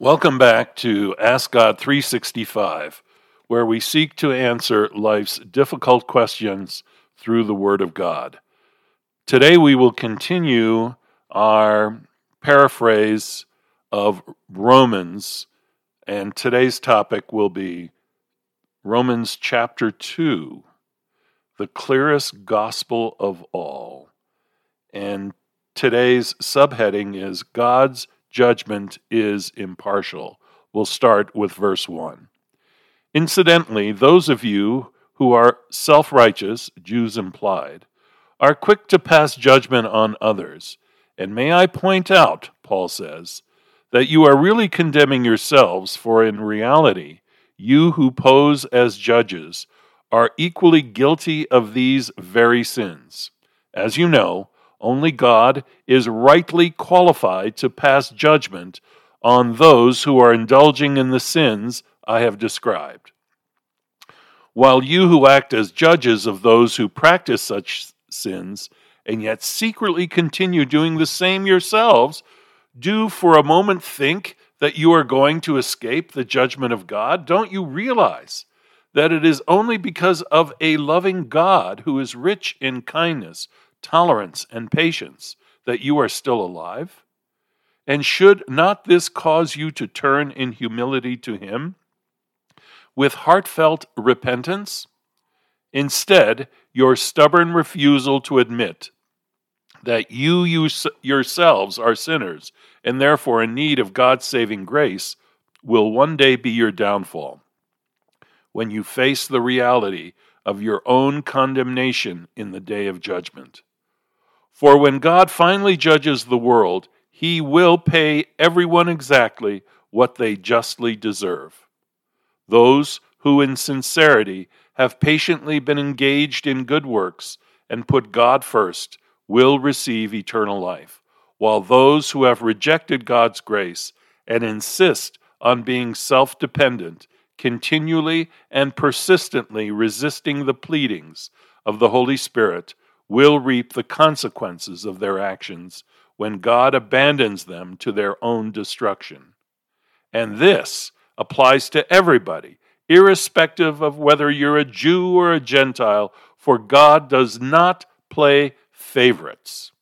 Welcome back to Ask God 365, where we seek to answer life's difficult questions through the Word of God. Today we will continue our paraphrase of Romans, and today's topic will be Romans chapter 2, the clearest gospel of all. And today's subheading is God's judgment is impartial. We'll start with verse 1. Incidentally, those of you who are self-righteous, Jews implied, are quick to pass judgment on others. And may I point out, Paul says, that you are really condemning yourselves, for in reality, you who pose as judges are equally guilty of these very sins. As you know, only God is rightly qualified to pass judgment on those who are indulging in the sins I have described. While you who act as judges of those who practice such sins, and yet secretly continue doing the same yourselves, do for a moment think that you are going to escape the judgment of God? Don't you realize that it is only because of a loving God who is rich in kindness, tolerance, and patience that you are still alive? And should not this cause you to turn in humility to Him with heartfelt repentance? Instead, your stubborn refusal to admit that you yourselves are sinners and therefore in need of God's saving grace will one day be your downfall when you face the reality of your own condemnation in the day of judgment. For when God finally judges the world, He will pay everyone exactly what they justly deserve. Those who in sincerity have patiently been engaged in good works and put God first will receive eternal life, while those who have rejected God's grace and insist on being self-dependent, continually and persistently resisting the pleadings of the Holy Spirit, will reap the consequences of their actions when God abandons them to their own destruction. And this applies to everybody, irrespective of whether you're a Jew or a Gentile, for God does not play favorites.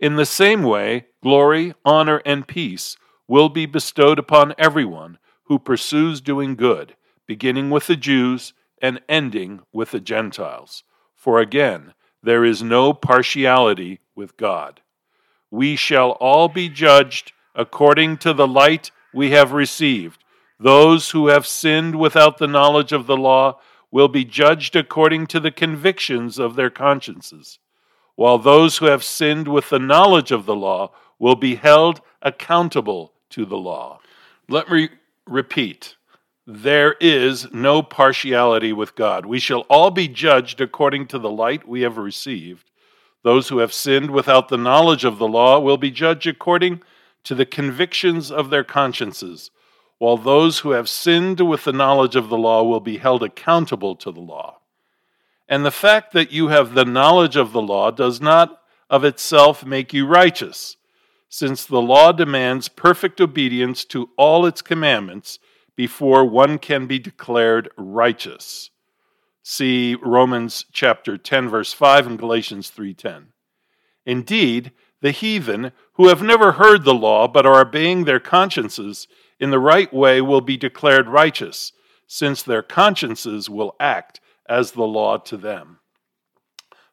In the same way, glory, honor, and peace will be bestowed upon everyone who pursues doing good, beginning with the Jews and ending with the Gentiles. For again, there is no partiality with God. We shall all be judged according to the light we have received. Those who have sinned without the knowledge of the law will be judged according to the convictions of their consciences, while those who have sinned with the knowledge of the law will be held accountable to the law. Let me repeat. There is no partiality with God. We shall all be judged according to the light we have received. Those who have sinned without the knowledge of the law will be judged according to the convictions of their consciences, while those who have sinned with the knowledge of the law will be held accountable to the law. And the fact that you have the knowledge of the law does not of itself make you righteous, since the law demands perfect obedience to all its commandments before one can be declared righteous. See Romans chapter 10, verse 5, and Galatians 3:10. Indeed, the heathen who have never heard the law but are obeying their consciences in the right way will be declared righteous, since their consciences will act as the law to them.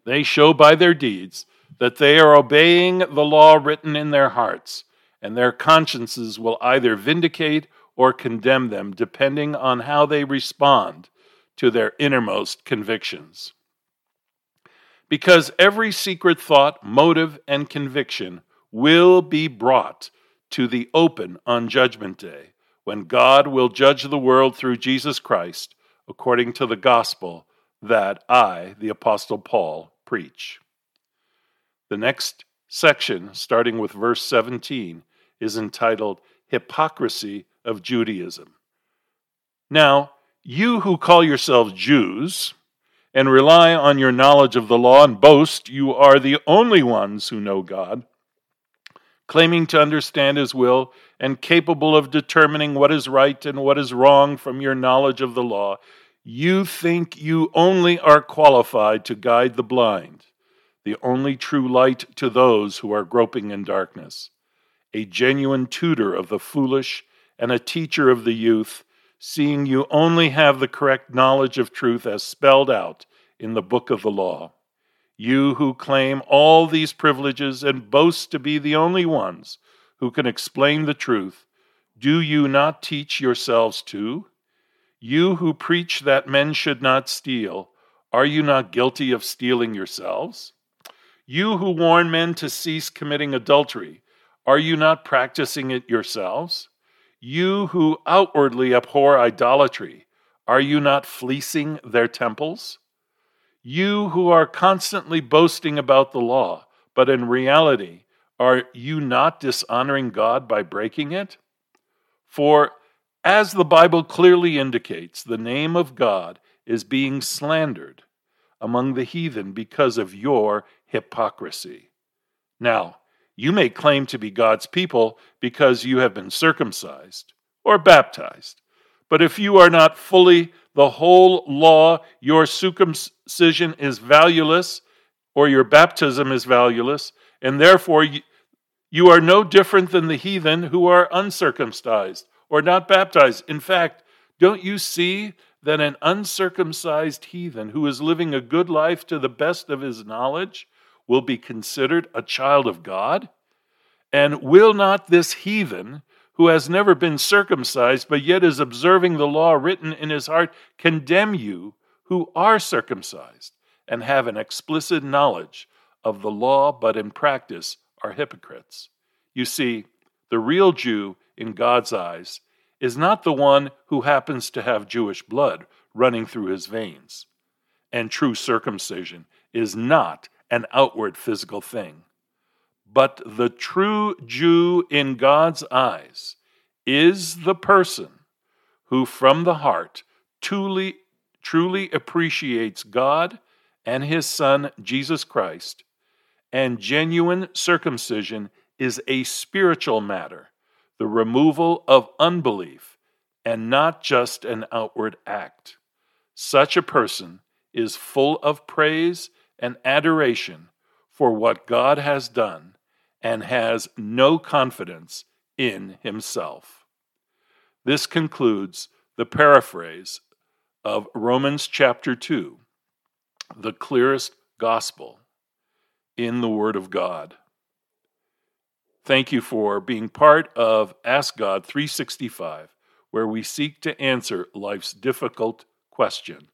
They show by their deeds that they are obeying the law written in their hearts, and their consciences will either vindicate or condemn them, depending on how they respond to their innermost convictions. Because every secret thought, motive, and conviction will be brought to the open on Judgment Day, when God will judge the world through Jesus Christ, according to the gospel that I, the Apostle Paul, preach. The next section, starting with verse 17, is entitled Hypocrisy of Judaism. Now, you who call yourselves Jews and rely on your knowledge of the law and boast you are the only ones who know God, claiming to understand his will and capable of determining what is right and what is wrong from your knowledge of the law, you think you only are qualified to guide the blind, the only true light to those who are groping in darkness, a genuine tutor of the foolish and a teacher of the youth, seeing you only have the correct knowledge of truth as spelled out in the book of the law. You who claim all these privileges and boast to be the only ones who can explain the truth, do you not teach yourselves too? You who preach that men should not steal, are you not guilty of stealing yourselves? You who warn men to cease committing adultery, are you not practicing it yourselves? You who outwardly abhor idolatry, are you not fleecing their temples? You who are constantly boasting about the law, but in reality, are you not dishonoring God by breaking it? For as the Bible clearly indicates, the name of God is being slandered among the heathen because of your hypocrisy. Now, you may claim to be God's people because you have been circumcised or baptized. But if you are not fully the whole law, your circumcision is valueless or your baptism is valueless, and therefore you are no different than the heathen who are uncircumcised or not baptized. In fact, don't you see that an uncircumcised heathen who is living a good life to the best of his knowledge will be considered a child of God? And will not this heathen, who has never been circumcised, but yet is observing the law written in his heart, condemn you who are circumcised and have an explicit knowledge of the law, but in practice are hypocrites? You see, the real Jew in God's eyes is not the one who happens to have Jewish blood running through his veins. And true circumcision is not an outward physical thing. But the true Jew in God's eyes is the person who from the heart truly appreciates God and his Son, Jesus Christ, and genuine circumcision is a spiritual matter, the removal of unbelief, and not just an outward act. Such a person is full of praise and adoration for what God has done and has no confidence in himself. This concludes the paraphrase of Romans chapter 2, the clearest gospel in the Word of God. Thank you for being part of Ask God 365, where we seek to answer life's difficult question.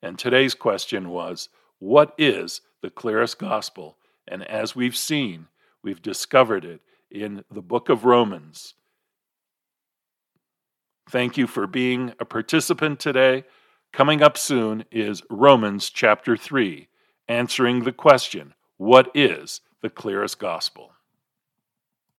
And today's question was, what is the clearest gospel? And as we've seen, we've discovered it in the book of Romans. Thank you for being a participant today. Coming up soon is Romans chapter 3, answering the question, what is the clearest gospel?